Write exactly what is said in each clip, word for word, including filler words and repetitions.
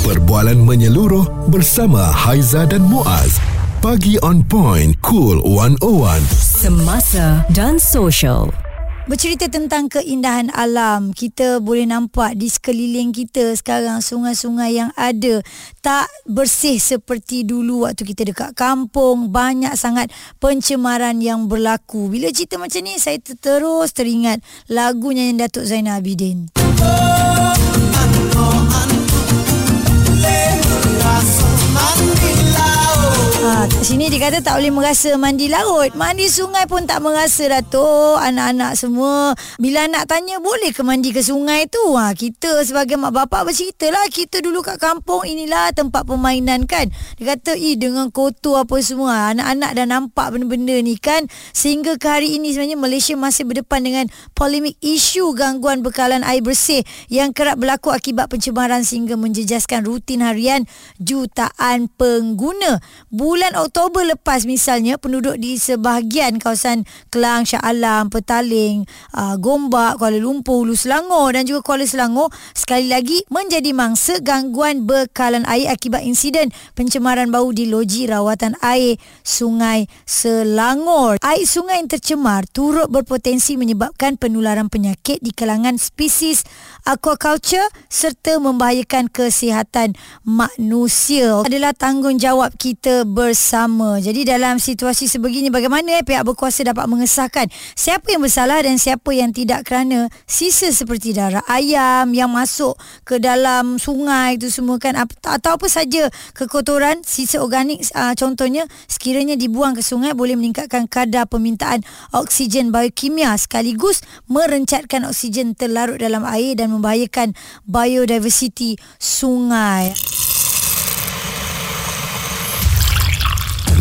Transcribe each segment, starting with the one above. Perbualan menyeluruh bersama Haiza dan Muaz. Pagi on point, Cool seratus satu. Semasa dan sosial. Bercerita tentang keindahan alam, kita boleh nampak di sekeliling kita sekarang sungai-sungai yang ada tak bersih seperti dulu waktu kita dekat kampung. Banyak sangat pencemaran yang berlaku. Bila cerita macam ni, saya terus teringat lagu nyanyian Dato' Zainal Abidin. Ha, sini dia kata tak boleh merasa mandi laut, mandi sungai pun tak merasa. Dato', anak-anak semua bila nak tanya boleh ke mandi ke sungai tu, ha, kita sebagai mak bapak berceritalah, kita dulu kat kampung inilah tempat permainan kan. Dia kata eh dengan kotor apa semua, anak-anak dah nampak benda-benda ni kan, sehingga ke hari ini sebenarnya Malaysia masih berdepan dengan polemik isu gangguan bekalan air bersih yang kerap berlaku akibat pencemaran sehingga menjejaskan rutin harian jutaan pengguna. Bulan Oktober lepas misalnya, penduduk di sebahagian kawasan Klang, Shah Alam, Petaling, uh, Gombak, Kuala Lumpur, Hulu Selangor dan juga Kuala Selangor sekali lagi menjadi mangsa gangguan bekalan air akibat insiden pencemaran bau di loji rawatan air Sungai Selangor. Air sungai yang tercemar turut berpotensi menyebabkan penularan penyakit di kalangan spesies aquaculture serta membahayakan kesihatan manusia. Adalah tanggungjawab kita bersama. Jadi dalam situasi sebegini, bagaimana eh, pihak berkuasa dapat mengesahkan siapa yang bersalah dan siapa yang tidak, kerana sisa seperti darah ayam yang masuk ke dalam sungai itu semua kan, atau apa saja kekotoran sisa organik aa, contohnya sekiranya dibuang ke sungai boleh meningkatkan kadar permintaan oksigen biokimia sekaligus merencatkan oksigen terlarut dalam air dan membahayakan biodiversiti sungai.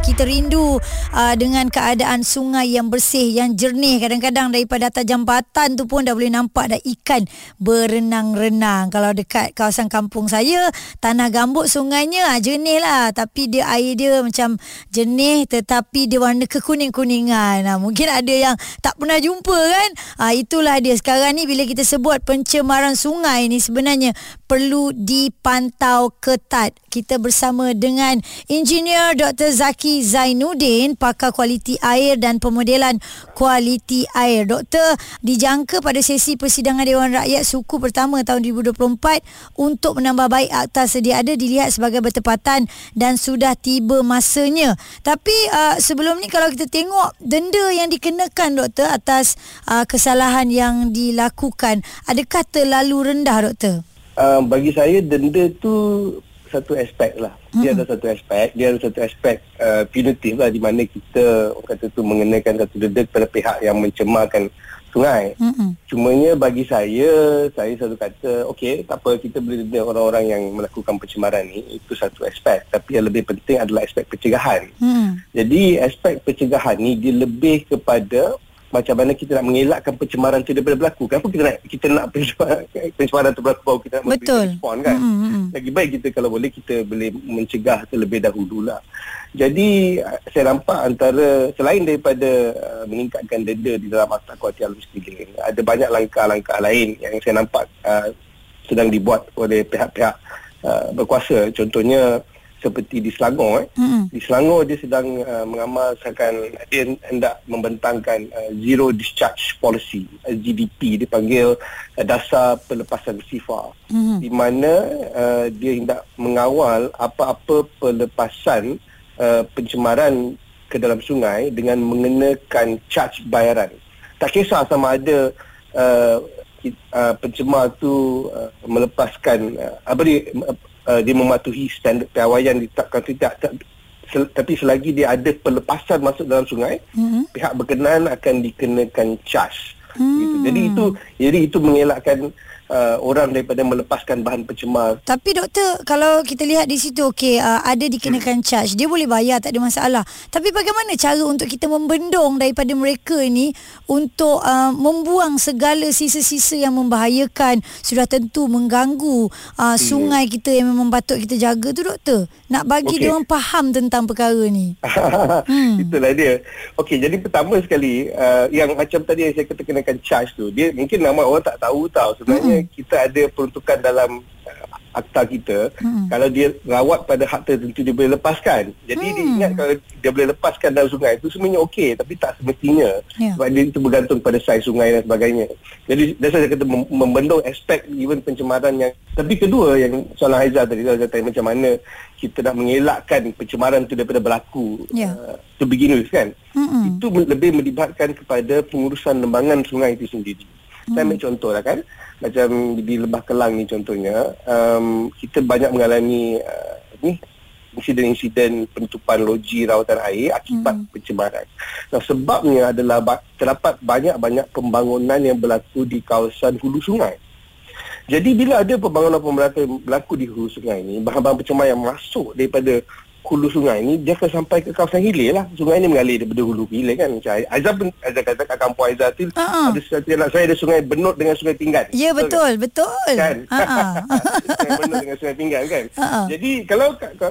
Kita rindu uh, dengan keadaan sungai yang bersih, yang jernih. Kadang-kadang daripada atas jambatan tu pun dah boleh nampak dah ikan berenang-renang. Kalau dekat kawasan kampung saya, tanah gambut sungainya jernih lah, tapi dia air dia macam jernih tetapi dia warna kekuning-kuningan. Ha, mungkin ada yang tak pernah jumpa kan. Ha, itulah dia. Sekarang ni bila kita sebut pencemaran sungai ni sebenarnya perlu dipantau ketat. Kita bersama dengan Ir. Doktor Zaki Zainuddin, pakar kualiti air dan pemodelan kualiti air. Doktor, dijangka pada sesi persidangan Dewan Rakyat Suku pertama tahun dua ribu dua puluh empat untuk menambah baik akta sedia ada dilihat sebagai bertepatan dan sudah tiba masanya. Tapi uh, sebelum ni kalau kita tengok denda yang dikenakan, doktor, atas uh, kesalahan yang dilakukan, adakah terlalu rendah, doktor? Uh, bagi saya denda tu satu aspek lah. Dia hmm. ada satu aspek, dia ada satu aspek uh, punitif lah, di mana kita orang kata tu mengenakan satu denda kepada pihak yang mencemarkan sungai. Hmm. Cumanya bagi saya, saya selalu kata, okey, tak apa, kita boleh denda orang-orang yang melakukan pencemaran ni, itu satu aspek. Tapi yang lebih penting adalah aspek pencegahan. Hmm. Jadi aspek pencegahan ni dia lebih kepada macam mana kita nak mengelakkan pencemaran itu daripada berlaku. Kenapa kita nak kita nak pencemaran, pencemaran itu berlaku, baru kita nak memberi respon kan. Mm-hmm. Lagi baik kita kalau boleh kita boleh mencegah terlebih dahulu lah. Jadi saya nampak antara selain daripada uh, meningkatkan denda di dalam akta kualiti alam sendiri, ada banyak langkah-langkah lain yang saya nampak uh, sedang dibuat oleh pihak-pihak uh, berkuasa. Contohnya seperti di Selangor eh. Mm-hmm. Di Selangor dia sedang uh, mengamalkan, dia hendak membentangkan uh, Zero Discharge Policy, Z D P dipanggil, uh, dasar pelepasan bersifar. Mm-hmm. Di mana uh, dia hendak mengawal apa-apa pelepasan uh, pencemaran ke dalam sungai dengan mengenakan charge bayaran. Tak kisah sama ada uh, uh, pencemar tu uh, melepaskan uh, apa dia uh, Uh, dia mematuhi standard piawaian ditetapkan tidak, tak, sel, tapi selagi dia ada pelepasan masuk dalam sungai, mm-hmm. pihak berkenaan akan dikenakan charge. Mm. Gitu. Jadi itu jadi itu mengelakkan Uh, orang daripada melepaskan bahan pencemar. Tapi doktor, kalau kita lihat di situ okey, uh, ada dikenakan charge, dia boleh bayar, tak ada masalah. Tapi bagaimana cara untuk kita membendung daripada mereka ni untuk uh, membuang segala sisa-sisa yang membahayakan, sudah tentu mengganggu uh, hmm. sungai kita yang memang patut kita jaga tu doktor? Nak bagi okay. dia orang faham tentang perkara ni. hmm. Itulah dia. Okey, jadi pertama sekali uh, yang macam tadi yang saya kata kenakan charge tu, dia mungkin ramai orang tak tahu tau sebenarnya. Hmm. Kita ada peruntukan dalam akta kita, hmm. kalau dia rawat pada hak tertentu dia boleh lepaskan. Jadi hmm. dia ingat kalau dia boleh lepaskan dalam sungai itu sebenarnya okey, tapi tak semestinya yeah. sebab dia itu bergantung pada saiz sungai dan sebagainya. Jadi dah saya kata membendung aspek even pencemaran yang. Tapi kedua yang soalan Haiza tadi, saya kata macam mana kita nak mengelakkan pencemaran itu daripada berlaku yeah. uh, to begin with kan. Hmm. Itu lebih melibatkan kepada pengurusan lembangan sungai itu sendiri. Hmm. Saya ambil contoh lah kan, macam di Lembah Klang ni contohnya, um, kita banyak mengalami uh, ni insiden-insiden penutupan loji rawatan air akibat hmm. pencemaran. Nah, sebabnya adalah ba- terdapat banyak-banyak pembangunan yang berlaku di kawasan hulu sungai. Jadi bila ada pembangunan pembangunan berlaku di hulu sungai ni, bahan-bahan pencemar yang masuk daripada hulu sungai ni, dia akan sampai ke kawasan hilir lah. Sungai ni mengalir daripada hulu ke hilir kan. Macam Aizah, Aizah kata kat kampung Aizah tu, uh-huh. ada sesuatu anak saya, ada Sungai Benut dengan Sungai Pinggan. Ya, betul, betul. betul. Kan? Uh-huh. Sungai Benut dengan Sungai Pinggan kan. Uh-huh. Jadi, kalau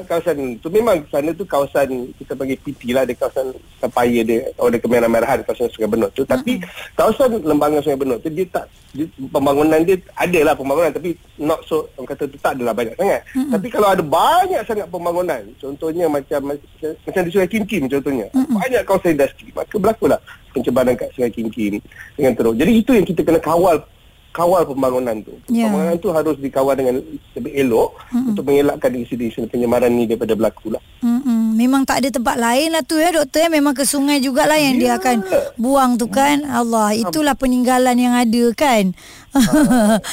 kawasan tu, memang sana tu kawasan, kita panggil P T lah, ada kawasan tapaya dia, ada kemerah-merahan kawasan Sungai Benut tu. Uh-huh. Tapi, kawasan lembangan Sungai Benut tu, dia tak, dia, pembangunan dia, adalah pembangunan, tapi not so, orang kata tu tak adalah banyak sangat. Uh-huh. Tapi, kalau ada banyak sangat pembangunan, contoh Contohnya macam macam di Sungai Kim Kim contohnya. Mm-hmm. Banyak kawasan industri. Maka berlakulah pencemaran kat Sungai Kim Kim dengan teruk. Jadi itu yang kita kena kawal kawal pembangunan tu. Yeah. Pembangunan tu harus dikawal dengan lebih elok mm-hmm. untuk mengelakkan insiden-insiden pencemaran ni daripada berlaku lah. Mm-hmm. Memang tak ada tempat lain lah tu ya doktor. Memang ke sungai jugalah yang yeah. dia akan buang tu kan. Allah, itulah peninggalan yang ada kan. Ha,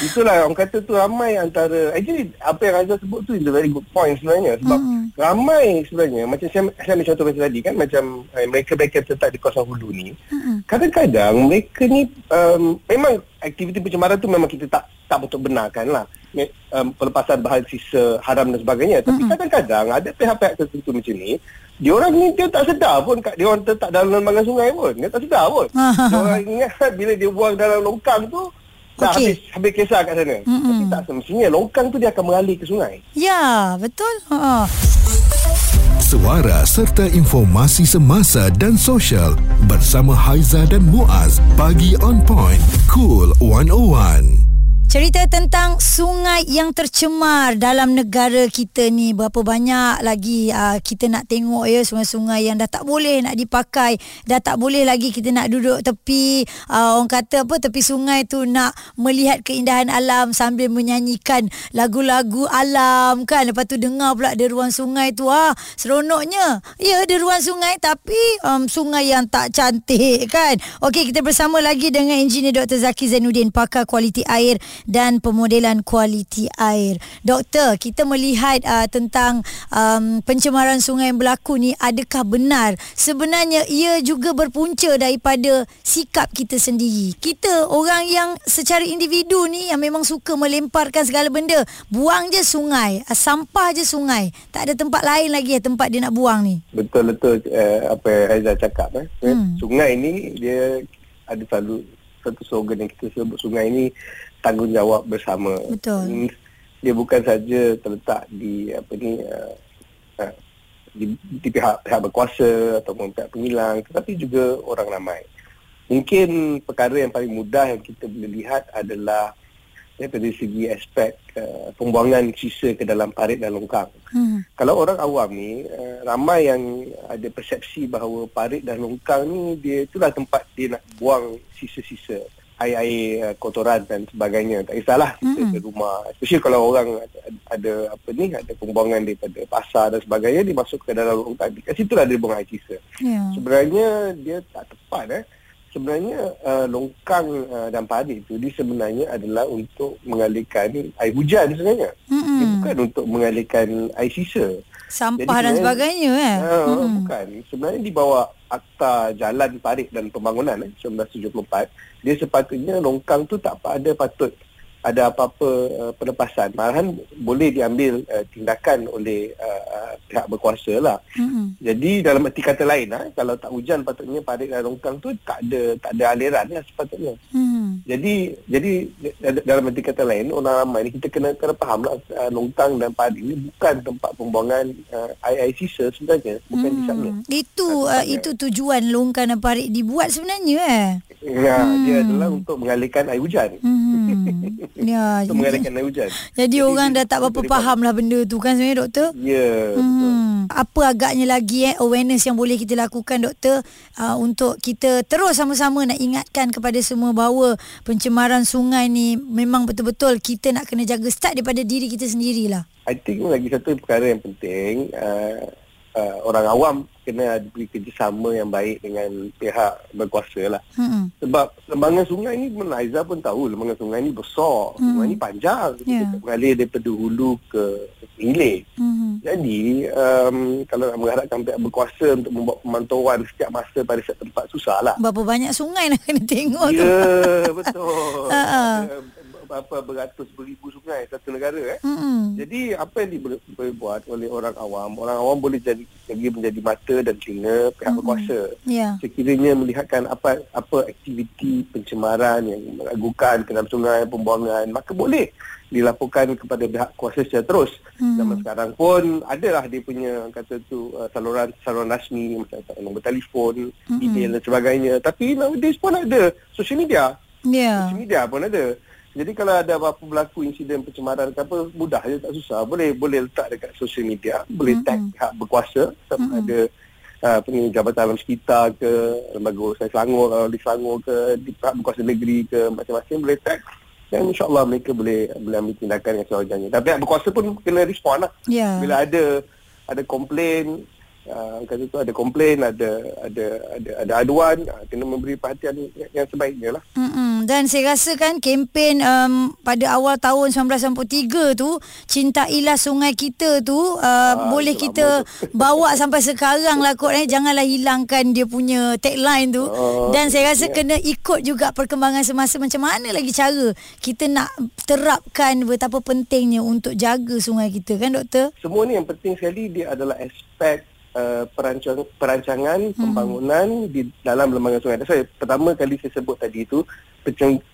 itulah orang kata tu ramai antara actually apa yang Azhar sebut tu is a very good point sebenarnya sebab mm. ramai sebenarnya macam saya, saya ambil contoh macam tadi kan macam eh, mereka-mereka terletak di kawasan hulu ni mm. kadang-kadang mereka ni um, memang aktiviti pencemaran tu memang kita tak tak betul benarkan lah um, pelepasan bahan sisa haram dan sebagainya tapi mm. kadang-kadang ada pihak-pihak tertentu macam ni diorang ni dia tak sedar pun diorang terletak dalam lembangan sungai pun dia tak sedar pun diorang ingat bila dia buang dalam longkang tu tak okay. habis, habis kisah kat sana. Mm-mm. Tapi tak semestinya longkang tu dia akan mengalir ke sungai. Ya, betul. Ha. Suara serta informasi semasa dan sosial bersama Haiza dan Muaz Pagi On Point Cool seratus satu. Cerita tentang sungai yang tercemar dalam negara kita ni. Berapa banyak lagi uh, kita nak tengok ya sungai-sungai yang dah tak boleh nak dipakai. Dah tak boleh lagi kita nak duduk tepi. Uh, orang kata apa tepi sungai tu nak melihat keindahan alam sambil menyanyikan lagu-lagu alam kan. Lepas tu dengar pula deruan sungai tu. Ah, seronoknya. Ya deruan sungai tapi um, sungai yang tak cantik kan. Okey kita bersama lagi dengan Engineer Doktor Zaki Zainuddin, pakar kualiti air dan pemodelan kualiti air. Doktor, kita melihat uh, tentang um, pencemaran sungai yang berlaku ni, adakah benar? Sebenarnya ia juga berpunca daripada sikap kita sendiri. Kita orang yang secara individu ni yang memang suka melemparkan segala benda. Buang je sungai, sampah je sungai. Tak ada tempat lain lagi tempat dia nak buang ni. Betul-betul uh, apa yang Haiza cakap. Eh? Hmm. Sungai ni dia ada selalu satu slogan yang kita sebut sungai ni tanggungjawab bersama. Betul. Dia bukan saja terletak di apa ni uh, uh, di, di pihak, pihak berkuasa ataupun pihak pengilang tetapi juga orang ramai. Mungkin perkara yang paling mudah yang kita boleh lihat adalah daripada segi aspek uh, pembuangan sisa ke dalam parit dan longkang. Hmm. Kalau orang awam ni uh, ramai yang ada persepsi bahawa parit dan longkang ni dia itulah tempat dia nak buang sisa-sisa air-air kotoran dan sebagainya. Tak kisahlah kita mm. ke rumah. Especially kalau orang ada, ada apa ni, ada pembuangan daripada pasar dan sebagainya, dia masuk ke dalam lorong tadi. Kat situlah dia buang air sisa. Yeah. Sebenarnya dia tak tepat. Eh. Sebenarnya uh, longkang uh, dan parit itu dia sebenarnya adalah untuk mengalirkan air hujan sebenarnya. Mm-hmm. Dia bukan untuk mengalirkan air sisa. Sampah jadi, dan sebagainya. Eh? Uh, mm. Bukan. Sebenarnya di bawah Akta Jalan Parit dan Pembangunan eh, sembilan belas tujuh puluh empat, dia sepatutnya longkang tu tak ada patut ada apa-apa uh, pelepasan, malahan boleh diambil uh, tindakan oleh uh, pihak berkuasa lah. Mm-hmm. Jadi dalam erti kata lain, ha, kalau tak hujan patutnya parit dan longkang tu tak ada tak ada aliran lah sepatutnya. Mm-hmm. Jadi jadi dalam erti kata lain, orang ramai ni kita kena kena faham lah, uh, longkang dan parit ni bukan tempat pembuangan uh, air-air sisa sebenarnya, bukan mm-hmm. di sana. Itu uh, itu tujuan longkang dan parit dibuat sebenarnya eh. Ya, mm-hmm. dia adalah untuk mengalirkan air hujan. Mm-hmm. Ya, untuk mengalirkan air hujan. Jadi, jadi orang dah tak berapa faham lah benda tu kan sebenarnya, doktor? Ya, hmm. betul. Apa agaknya lagi eh, awareness yang boleh kita lakukan, doktor, uh, untuk kita terus sama-sama nak ingatkan kepada semua bahawa pencemaran sungai ni memang betul-betul kita nak kena jaga, start daripada diri kita sendirilah. I think lagi satu perkara yang penting, uh, uh, orang awam kena beri kerjasama yang baik dengan pihak berkuasa lah. Hmm. Sebab lembangan sungai ni, Haiza pun tahu, lembangan sungai ni besar. Hmm. Sungai ni panjang. Yeah. Kita mengalir daripada hulu ke hilir. Hmm. Jadi, um, kalau nak mengharapkan pihak berkuasa untuk membuat pemantauan setiap masa pada setiap tempat, susah lah. Berapa banyak sungai nak kena tengok yeah, tu. Ya, betul. uh-huh. Berapa beratus beribu sungai satu negara. Eh. Hmm. Jadi, apa yang boleh buat oleh orang awam, orang awam boleh jadi, jadi menjadi mata dan telinga pihak mm-hmm. berkuasa. Yeah. Sekiranya melihatkan apa apa aktiviti pencemaran yang meragukan ke dalam sungai, pembuangan, maka boleh dilaporkan kepada pihak kuasa secara terus. Mm-hmm. Zaman sekarang pun adalah dia punya kata tu uh, saluran saluran rasmi macam nombor telefon, mm-hmm. email dan sebagainya. Tapi nowadays pun ada social media. Yeah. Social media pun ada. Jadi kalau ada apa-apa berlaku insiden pencemaran ke apa, mudah je, tak susah. Boleh boleh letak dekat social media, boleh tag mm-hmm. pihak berkuasa, sama mm-hmm. ada Uh, punya jabatan alam sekitar ke, Lembaga Sungai Selangor, uh, di Selangor ke, di pihak berkuasa negeri ke, macam-macam boleh tag, dan insyaAllah mereka boleh boleh ambil tindakan yang sewajarnya. Tapi pihak berkuasa pun kena respon lah. Yeah. Bila ada ada komplain, uh, kata tu ada komplain, ada ada ada, ada aduan, uh, kena memberi perhatian yang, yang sebaiknya lah. Mm-mm. Dan saya rasa kan kempen um, pada awal tahun seribu sembilan ratus sembilan puluh tiga tu, Cintailah Sungai Kita tu, uh, ah, boleh kita bawa sampai sekarang lah kot, eh. Janganlah hilangkan dia punya tagline tu. Oh, dan saya rasa yeah. kena ikut juga perkembangan semasa, macam mana lagi cara kita nak terapkan betapa pentingnya untuk jaga sungai kita kan, doktor? Semua ni yang penting sekali, dia adalah aspek uh, perancang, perancangan hmm. pembangunan di dalam lembaga sungai. Saya pertama kali saya sebut tadi tu,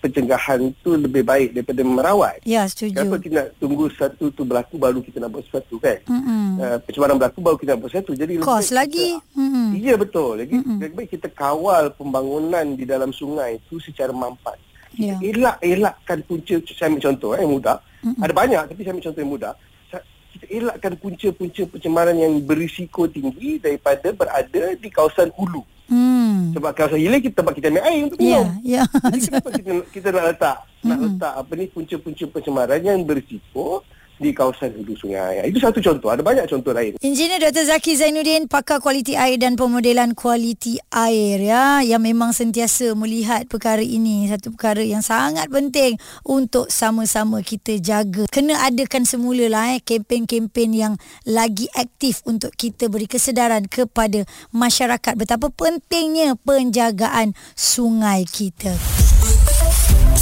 pencenggahan tu lebih baik daripada merawat. Ya, setuju. Kenapa kita nak tunggu satu tu berlaku baru kita nak buat sesuatu kan? Mm-hmm. Uh, pencemaran berlaku baru kita nak buat sesuatu. Jadi kos lagi. Mm-hmm. Ya, betul. Lagi mm-hmm. lebih baik kita kawal pembangunan di dalam sungai tu secara mampat. Yeah. Elak elakkan punca, saya ambil contoh eh, yang mudah. Mm-hmm. Ada banyak tapi saya ambil contoh yang mudah. Kita elakkan punca-punca pencemaran yang berisiko tinggi daripada berada di kawasan hulu. Hmm. Sebab kawasan hilir kita, tempat kita ambil air untuk minum. Yeah, yeah. Jadi kenapa kita, kita nak letak mm-hmm. nak letak apa ni punca-punca pencemaran yang berisiko di kawasan hulu sungai. Itu satu contoh. Ada banyak contoh lain. Engineer Doktor Zaki Zainuddin, pakar kualiti air dan pemodelan kualiti air ya, yang memang sentiasa melihat perkara ini. Satu perkara yang sangat penting untuk sama-sama kita jaga. Kena adakan semula lah eh, kempen-kempen yang lagi aktif untuk kita beri kesedaran kepada masyarakat betapa pentingnya penjagaan sungai kita.